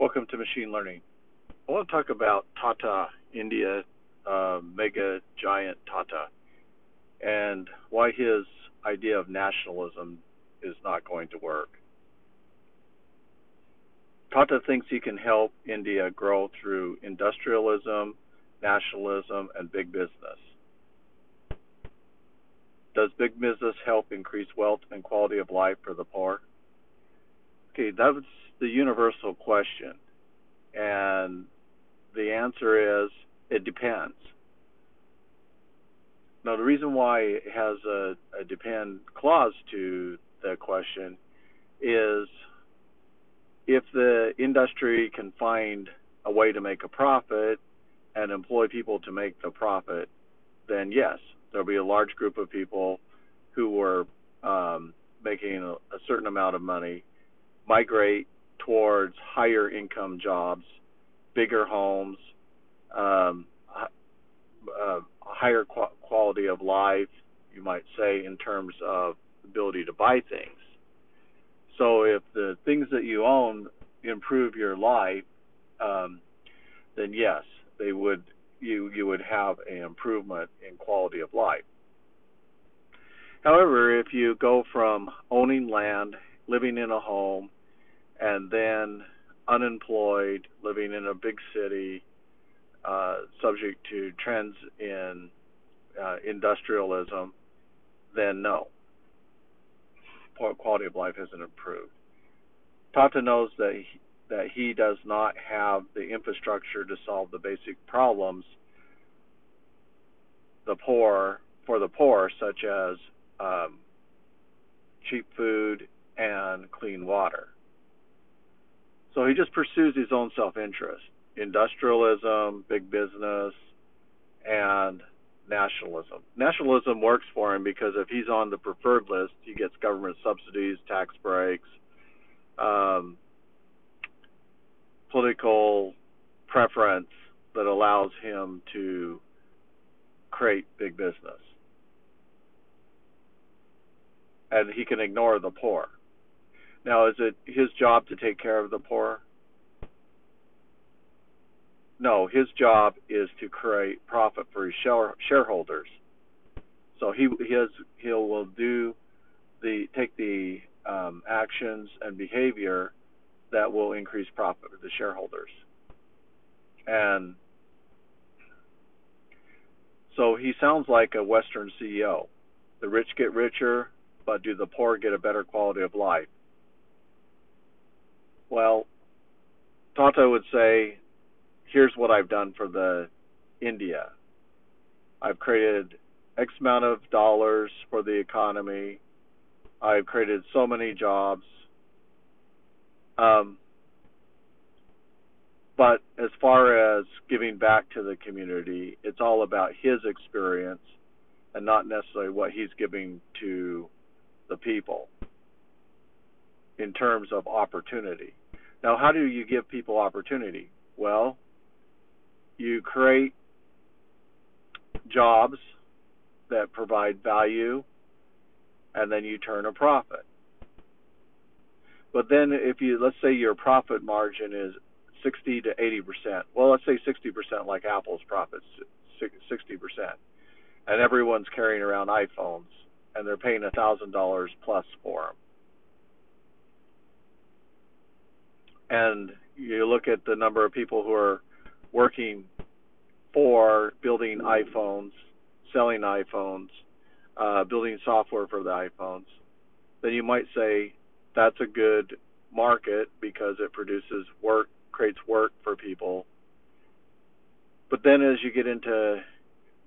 Welcome to Machine Learning. I want to talk about Tata, India, mega giant Tata, and why his idea of nationalism is not going to work. Tata thinks he can help India grow through industrialism, nationalism, and big business. Does big business help increase wealth and quality of life for the poor? Okay, that's the universal question. And the answer is, it depends. Now, the reason why it has a depend clause to the question is if the industry can find a way to make a profit and employ people to make the profit, then yes, there'll be a large group of people who were making a certain amount of money migrate towards higher income jobs, bigger homes, higher quality of life, you might say, in terms of ability to buy things. So if the things that you own improve your life, then yes, they would. You would have an improvement in quality of life. However, if you go from owning land, living in a home, and then unemployed, living in a big city, subject to trends in industrialism, then no. Quality of life isn't improved. Tata knows that he does not have the infrastructure to solve the basic problems for the poor, such as cheap food and clean water. So he just pursues his own self-interest, industrialism, big business, and nationalism. Nationalism works for him because if he's on the preferred list, he gets government subsidies, tax breaks, political preference that allows him to create big business. And he can ignore the poor. Now, is it his job to take care of the poor? No, his job is to create profit for his shareholders. So he will take the actions and behavior that will increase profit for the shareholders. And so he sounds like a Western CEO. The rich get richer, but do the poor get a better quality of life? Well, Tata would say, here's what I've done for the India. I've created X amount of dollars for the economy. I've created so many jobs. But as far as giving back to the community, it's all about his experience and not necessarily what he's giving to the people in terms of opportunity. Now, how do you give people opportunity? Well, you create jobs that provide value, and then you turn a profit. But then if you, let's say your profit margin is 60 to 80%. Well, let's say 60%, like Apple's profits, 60%. And everyone's carrying around iPhones, and they're paying $1,000 plus for them. And you look at the number of people who are working for building iPhones, selling iPhones, building software for the iPhones, then you might say, that's a good market because it produces work, creates work for people. But then as you get into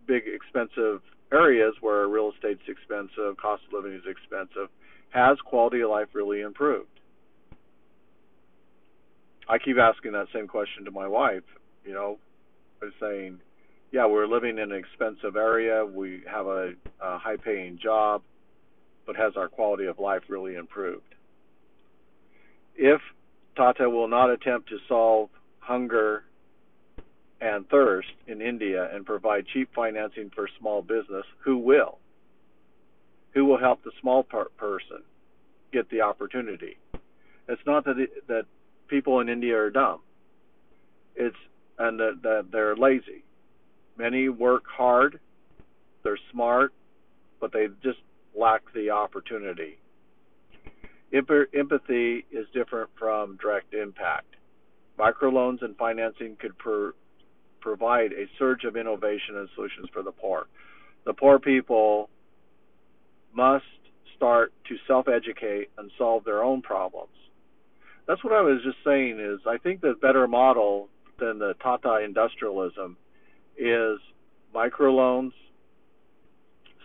big expensive areas where real estate's expensive, cost of living is expensive, has quality of life really improved? I keep asking that same question to my wife, you know, saying, yeah, we're living in an expensive area, we have a high-paying job, but has our quality of life really improved? If Tata will not attempt to solve hunger and thirst in India and provide cheap financing for small business, who will? Who will help the small person get the opportunity? It's not that people in India are dumb. And that they're lazy. Many work hard, they're smart, but they just lack the opportunity. Empathy is different from direct impact. Microloans and financing could provide a surge of innovation and solutions for the poor. The poor people must start to self-educate and solve their own problems. That's what I was just saying is I think the better model than the Tata industrialism is microloans,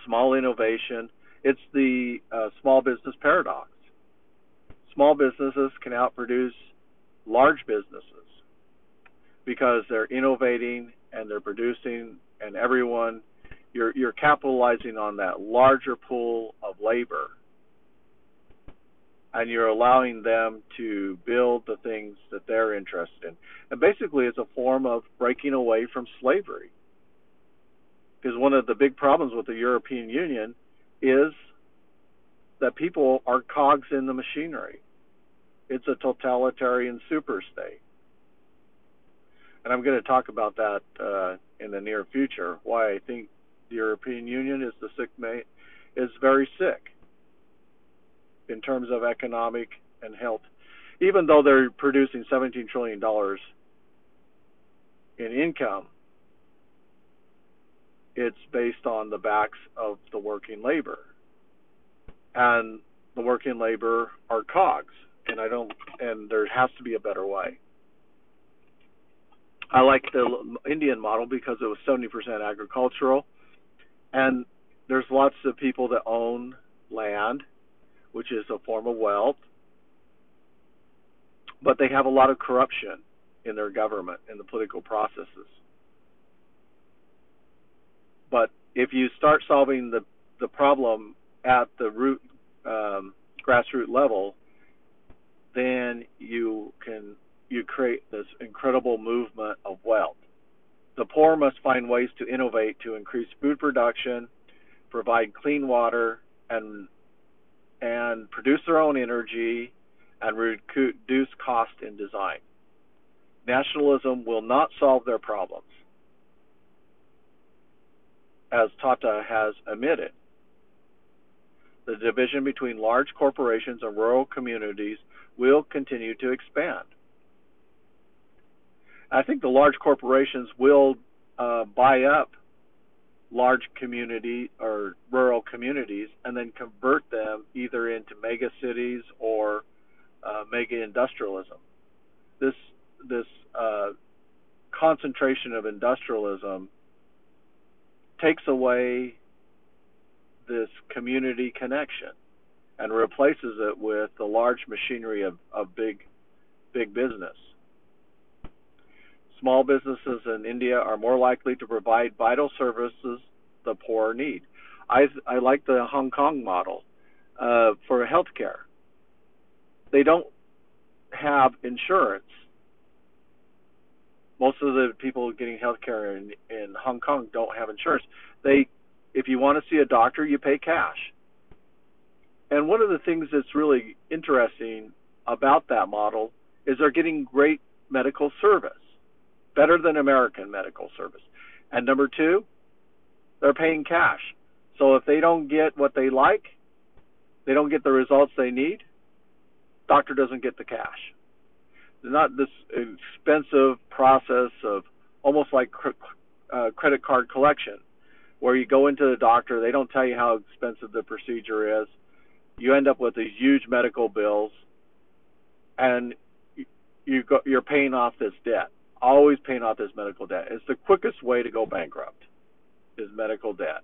small innovation. It's the small business paradox. Small businesses can outproduce large businesses because they're innovating and they're producing, and everyone, you're capitalizing on that larger pool of labor, and you're allowing them to build the things that they're interested in. And basically it's a form of breaking away from slavery, because one of the big problems with the European Union is that people are cogs in the machinery. It's a totalitarian super state. And I'm going to talk about that in the near future, why I think the European Union is the sick mate, is very sick in terms of economic and health. Even though they're producing $17 trillion in income, it's based on the backs of the working labor. And the working labor are cogs. And there has to be a better way. I like the Indian model because it was 70% agricultural, and there's lots of people that own land, which is a form of wealth, but they have a lot of corruption in their government and the political processes. But if you start solving the problem at the root, grassroots level, then you create this incredible movement of wealth. The poor must find ways to innovate to increase food production, provide clean water, and produce their own energy, and reduce cost in design. Nationalism will not solve their problems, as Tata has admitted. The division between large corporations and rural communities will continue to expand. I think the large corporations will buy up large community or rural communities and then convert them either into mega cities or mega industrialism. This concentration of industrialism takes away this community connection and replaces it with the large machinery of big business. Small businesses in India are more likely to provide vital services the poor need. I like the Hong Kong model for healthcare. They don't have insurance. Most of the people getting healthcare in Hong Kong don't have insurance. If you want to see a doctor, you pay cash. And one of the things that's really interesting about that model is they're getting great medical service, better than American medical service. And number two, they're paying cash. So if they don't get what they like, they don't get the results they need, doctor doesn't get the cash. They're not this expensive process of almost like credit card collection, where you go into the doctor, they don't tell you how expensive the procedure is. You end up with these huge medical bills, and you're paying off this debt, always paying off this medical debt. It's the quickest way to go bankrupt is medical debt.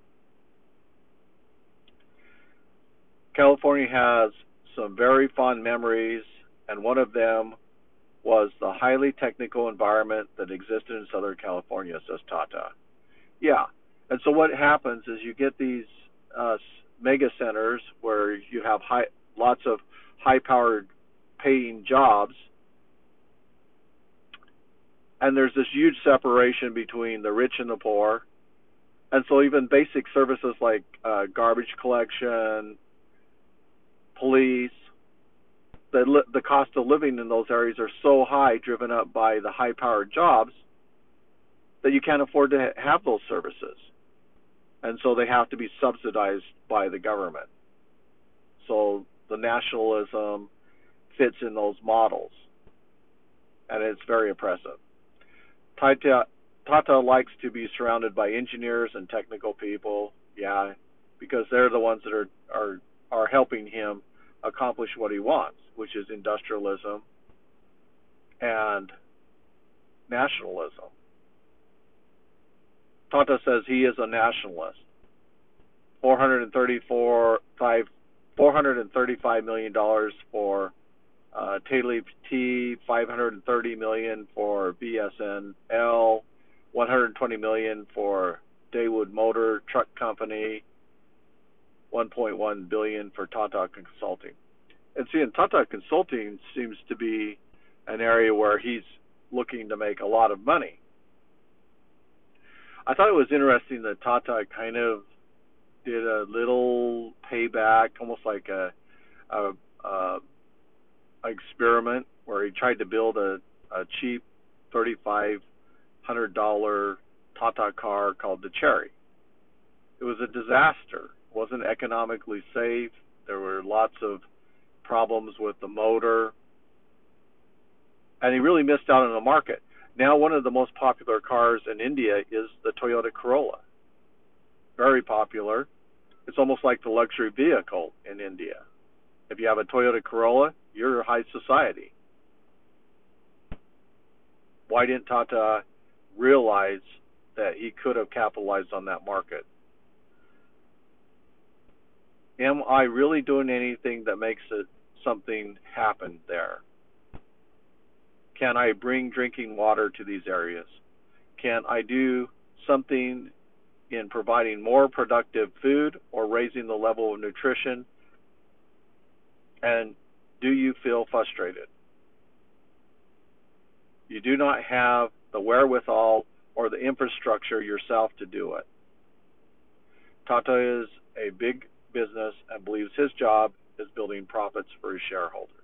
California has some very fond memories, and one of them was the highly technical environment that existed in Southern California, says Tata. Yeah. And so what happens is you get these mega centers where you have lots of high-powered paying jobs, and there's this huge separation between the rich and the poor. And so even basic services like garbage collection, police, the cost of living in those areas are so high, driven up by the high-powered jobs, that you can't afford to have those services. And so they have to be subsidized by the government. So the nationalism fits in those models, and it's very oppressive. Tata likes to be surrounded by engineers and technical people, because they're the ones that are helping him accomplish what he wants, which is industrialism and nationalism. Tata says he is a nationalist. $435 million for TLEP, $530 million for BSNL, $120 million for Daywood Motor Truck Company, $1.1 billion for Tata Consulting. And see, and Tata Consulting seems to be an area where he's looking to make a lot of money. I thought it was interesting that Tata kind of did a little payback, almost like a experiment where he tried to build a cheap $3,500 Tata car called the Cherry. It was a disaster. It wasn't economically safe. There were lots of problems with the motor. And he really missed out on the market. Now one of the most popular cars in India is the Toyota Corolla. Very popular. It's almost like the luxury vehicle in India. If you have a Toyota Corolla, you're high society. Why didn't Tata realize that he could have capitalized on that market? Am I really doing anything that makes it something happen there? Can I bring drinking water to these areas? Can I do something in providing more productive food or raising the level of nutrition? And do you feel frustrated? You do not have the wherewithal or the infrastructure yourself to do it. Tata is a big business and believes his job is building profits for his shareholders.